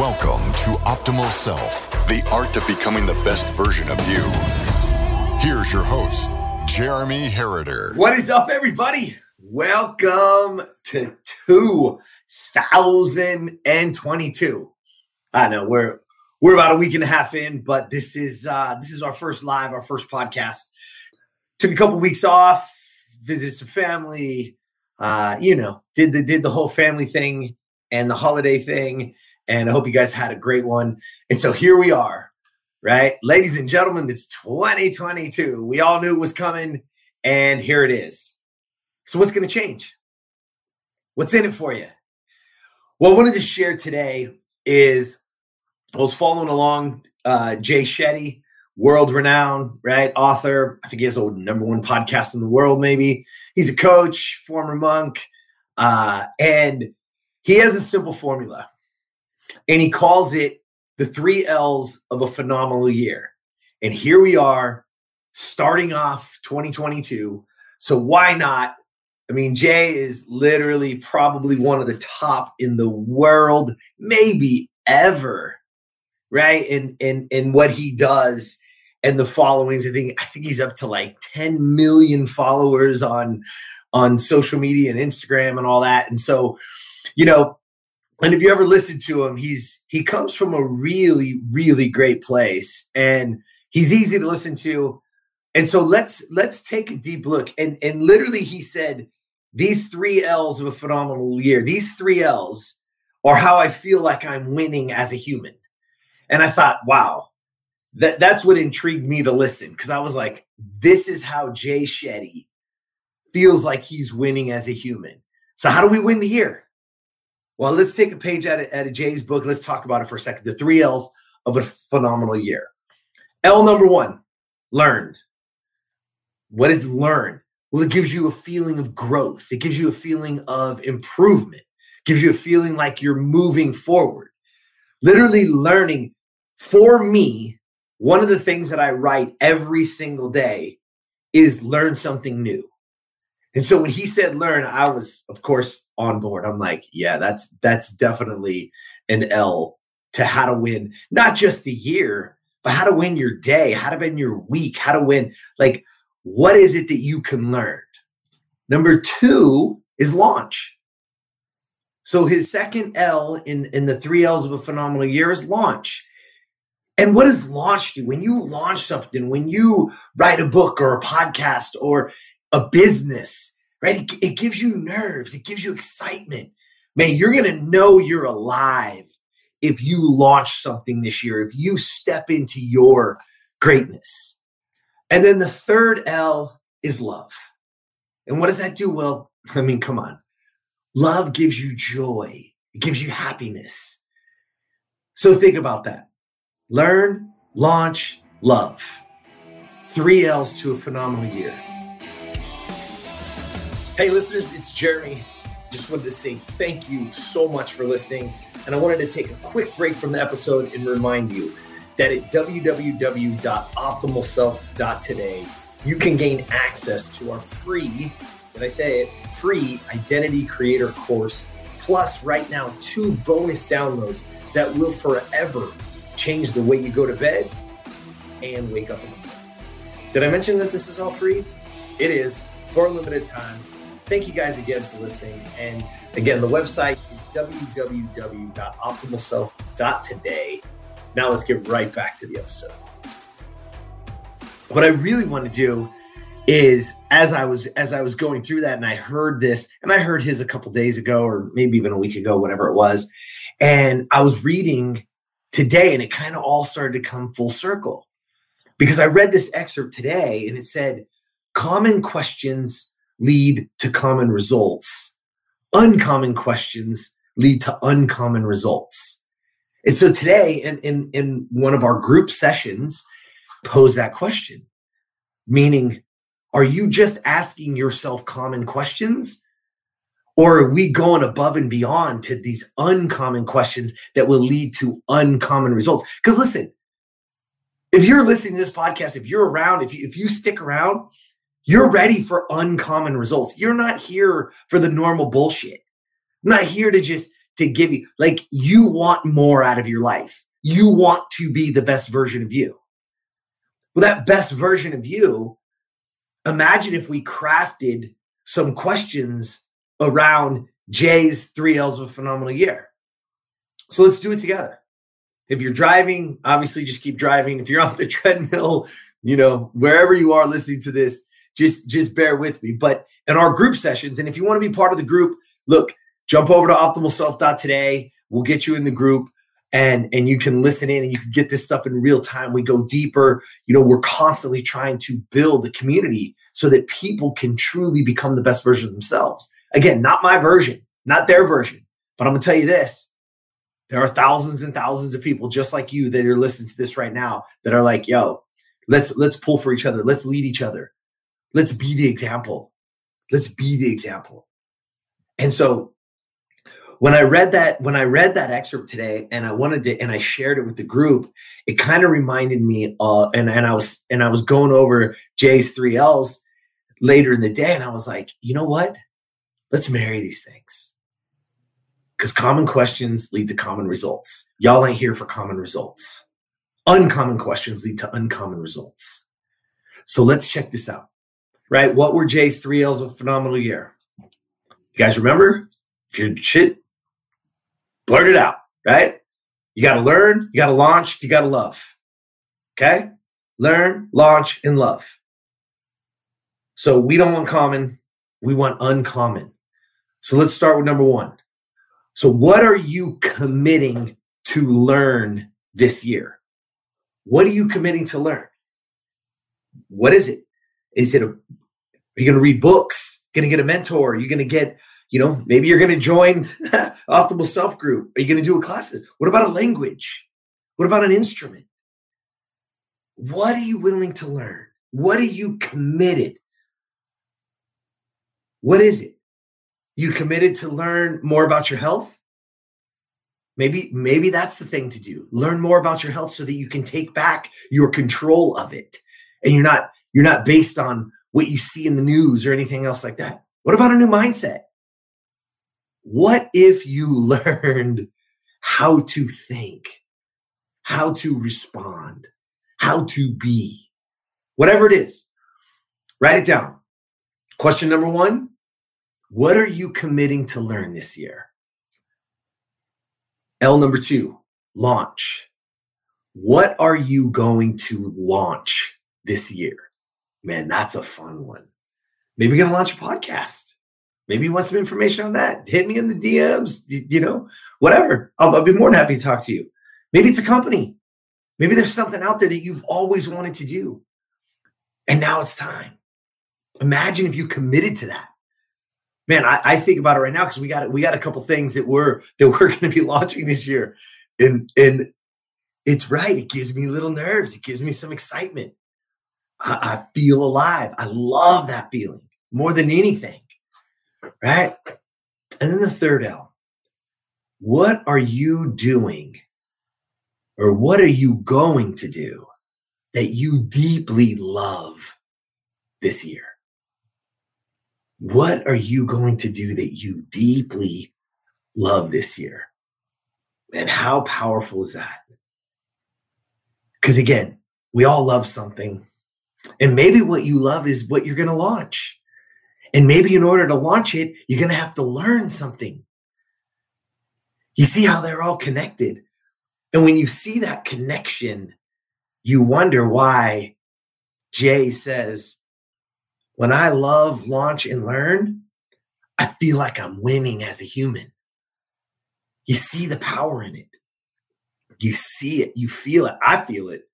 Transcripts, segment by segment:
Welcome to Optimal Self, the art of becoming the best version of you. Here's your host, Jeremy Herriter. What is up, everybody? Welcome to 2022. I know we're about a week and a half in, but this is our first live, our first podcast. Took a couple weeks off, visits to family, did the whole family thing and the holiday thing. And I hope you guys had a great one. And so here we are, right? Ladies and gentlemen, it's 2022. We all knew it was coming, and here it is. So what's going to change? What's in it for you? What I wanted to share today is I was following along Jay Shetty, world-renowned, right, author. I think he has the number one podcast in the world, maybe. He's a coach, former monk, and he has a simple formula. And he calls it the 3 L's of a phenomenal year. And here we are starting off 2022. So why not? I mean, Jay is literally probably one of the top in the world, maybe ever, right? And what he does and the followings. I think he's up to like 10 million followers on social media and Instagram and all that. And so, you know, and if you ever listen to him, he comes from a really, really great place, and he's easy to listen to. And so let's take a deep look. And literally he said, these 3 L's of a phenomenal year, these 3 L's are how I feel like I'm winning as a human. And I thought, wow, that's what intrigued me to listen, because I was like, this is how Jay Shetty feels like he's winning as a human. So how do we win the year? Well, let's take a page out of Jay's book. Let's talk about it for a second. The 3 L's of a phenomenal year. L number one, learned. What is learn? Well, it gives you a feeling of growth. It gives you a feeling of improvement. It gives you a feeling like you're moving forward. Literally learning. For me, one of the things that I write every single day is learn something new. And so when he said learn, I was, of course, on board. I'm like, yeah, that's definitely an L to how to win, not just the year, but how to win your day, how to win your week, how to win. Like, what is it that you can learn? Number two is launch. So his second L in the 3 L's of a phenomenal year is launch. And what does launch do? When you launch something, when you write a book or a podcast or a business, right? It gives you nerves. It gives you excitement. Man, you're going to know you're alive if you launch something this year, if you step into your greatness. And then the third L is love. And what does that do? Well, I mean, come on. Love gives you joy. It gives you happiness. So think about that. Learn, launch, love. 3 L's to a phenomenal year. Hey listeners, it's Jeremy. Just wanted to say thank you so much for listening. And I wanted to take a quick break from the episode and remind you that at www.optimalself.today, you can gain access to our free, free Identity Creator course. Plus right now, 2 bonus downloads that will forever change the way you go to bed and wake up in the morning. Did I mention that this is all free? It is, for a limited time. Thank you guys again for listening. And again, the website is www.optimalself.today. Now let's get right back to the episode. What I really want to do is, as I was going through that and I heard this, and I heard his a couple days ago or maybe even a week ago, whatever it was, and I was reading today and it kind of all started to come full circle, because I read this excerpt today and it said, common questions lead to common results. Uncommon questions lead to uncommon results. And so today in one of our group sessions, pose that question. Meaning, are you just asking yourself common questions? Or are we going above and beyond to these uncommon questions that will lead to uncommon results? Because listen, if you're listening to this podcast, if you're around, if you stick around, you're ready for uncommon results. You're not here for the normal bullshit. I'm not here to just to give you, like, you want more out of your life. You want to be the best version of you. Well, that best version of you, imagine if we crafted some questions around Jay's 3 L's of a phenomenal year. So let's do it together. If you're driving, obviously just keep driving. If you're on the treadmill, you know, wherever you are listening to this, just bear with me. But in our group sessions, and if you want to be part of the group, look, jump over to optimalself.today. We'll get you in the group and you can listen in and you can get this stuff in real time. We go deeper. You know, we're constantly trying to build a community so that people can truly become the best version of themselves. Again, not my version, not their version, but I'm going to tell you this. There are thousands and thousands of people just like you that are listening to this right now that are like, yo, let's pull for each other. Let's lead each other. Let's be the example. Let's be the example. And so when I read that excerpt today and I shared it with the group, it kind of reminded me and I was going over Jay's 3 L's later in the day. And I was like, you know what? Let's marry these things. Because common questions lead to common results. Y'all ain't here for common results. Uncommon questions lead to uncommon results. So let's check this out, right? What were Jay's 3 L's of a phenomenal year? You guys remember? If you're shit, blurt it out, right? You got to learn, you got to launch, you got to love, okay? Learn, launch, and love. So we don't want common, we want uncommon. So let's start with number one. So what are you committing to learn this year? What are you committing to learn? What is it? Are you going to read books? Going to get a mentor? You're going to get, maybe you're going to join Optimal Self Group. Are you going to do a classes? What about a language? What about an instrument? What are you willing to learn? What are you committed? What is it? You committed to learn more about your health? Maybe that's the thing to do. Learn more about your health so that you can take back your control of it. And you're not based on what you see in the news or anything else like that. What about a new mindset? What if you learned how to think, how to respond, how to be? Whatever it is, write it down. Question number one. What are you committing to learn this year? L number two, launch. What are you going to launch this year? Man, that's a fun one. Maybe you're going to launch a podcast. Maybe you want some information on that. Hit me in the DMs, whatever. I'll be more than happy to talk to you. Maybe it's a company. Maybe there's something out there that you've always wanted to do. And now it's time. Imagine if you committed to that. Man, I think about it right now because we got a couple things that we're going to be launching this year, and it's right. It gives me little nerves. It gives me some excitement. I feel alive. I love that feeling more than anything, right? And then the third L. What are you doing, or what are you going to do that you deeply love this year? What are you going to do that you deeply love this year? And how powerful is that? Because again, we all love something. And maybe what you love is what you're going to launch. And maybe in order to launch it, you're going to have to learn something. You see how they're all connected. And when you see that connection, you wonder why Jay says, when I love, launch, and learn, I feel like I'm winning as a human. You see the power in it. You see it. You feel it. I feel it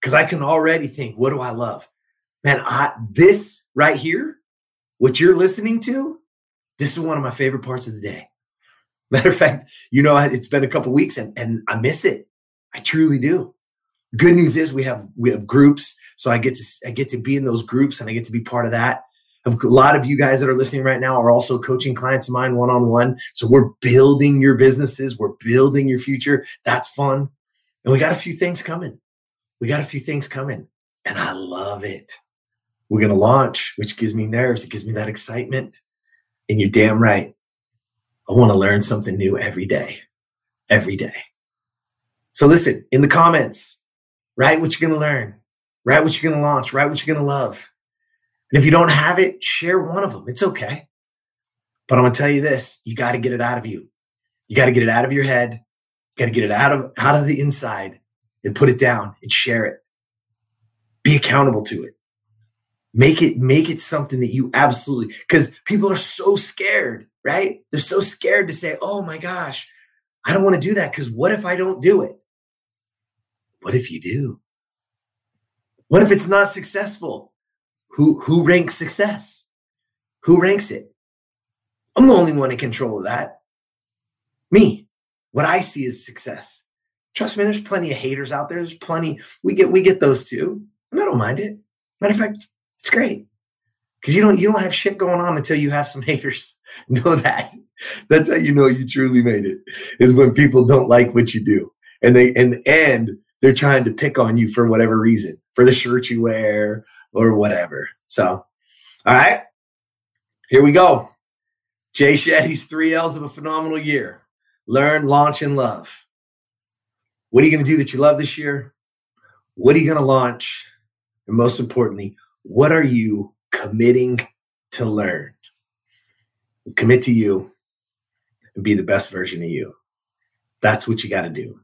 because I can already think, what do I love? Man, this right here, what you're listening to, this is one of my favorite parts of the day. Matter of fact, it's been a couple of weeks and I miss it. I truly do. Good news is we have groups. So I get to be in those groups and I get to be part of that. A lot of you guys that are listening right now are also coaching clients of mine one-on-one. So we're building your businesses. We're building your future. That's fun. And we got a few things coming. And I love it. We're going to launch, which gives me nerves. It gives me that excitement. And you're damn right. I want to learn something new every day, every day. So listen, in the comments, write what you're going to learn, write what you're going to launch, write what you're going to love. And if you don't have it, share one of them. It's okay. But I'm going to tell you this, you got to get it out of you. You got to get it out of your head. You got to get it out of the inside and put it down and share it. Be accountable to it. Make it something that you absolutely, because people are so scared, right? They're so scared to say, oh my gosh, I don't want to do that because what if I don't do it? What if you do? What if it's not successful? Who ranks success? Who ranks it? I'm the only one in control of that. Me. What I see is success. Trust me, there's plenty of haters out there. There's plenty. We get those too. And I don't mind it. Matter of fact, it's great. Because you don't have shit going on until you have some haters. Know that. That's how you know you truly made it, is when people don't like what you do. And they're trying to pick on you for whatever reason, for the shirt you wear or whatever. So, all right, here we go. Jay Shetty's 3 L's of a phenomenal year. Learn, launch, and love. What are you going to do that you love this year? What are you going to launch? And most importantly, what are you committing to learn? Commit to you and be the best version of you. That's what you got to do.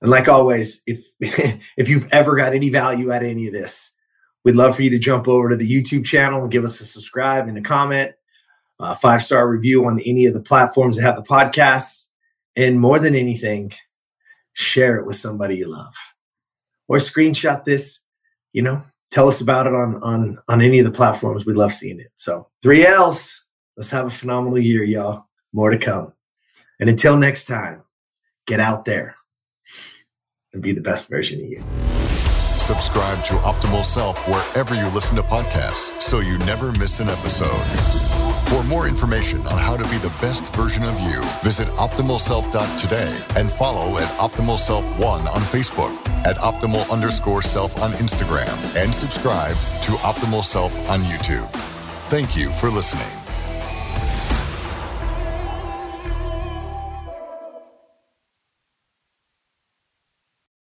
And like always, if you've ever got any value out of any of this, we'd love for you to jump over to the YouTube channel and give us a subscribe and a comment, a 5-star review on any of the platforms that have the podcasts. And more than anything, share it with somebody you love, or screenshot this, tell us about it on any of the platforms. We love seeing it. So 3 L's. Let's have a phenomenal year, y'all. More to come. And until next time, get out there and be the best version of you. Subscribe to Optimal Self wherever you listen to podcasts so you never miss an episode. For more information on how to be the best version of you, visit OptimalSelf.today and follow at OptimalSelf1 on Facebook, at Optimal_Self on Instagram, and subscribe to Optimal Self on YouTube. Thank you for listening.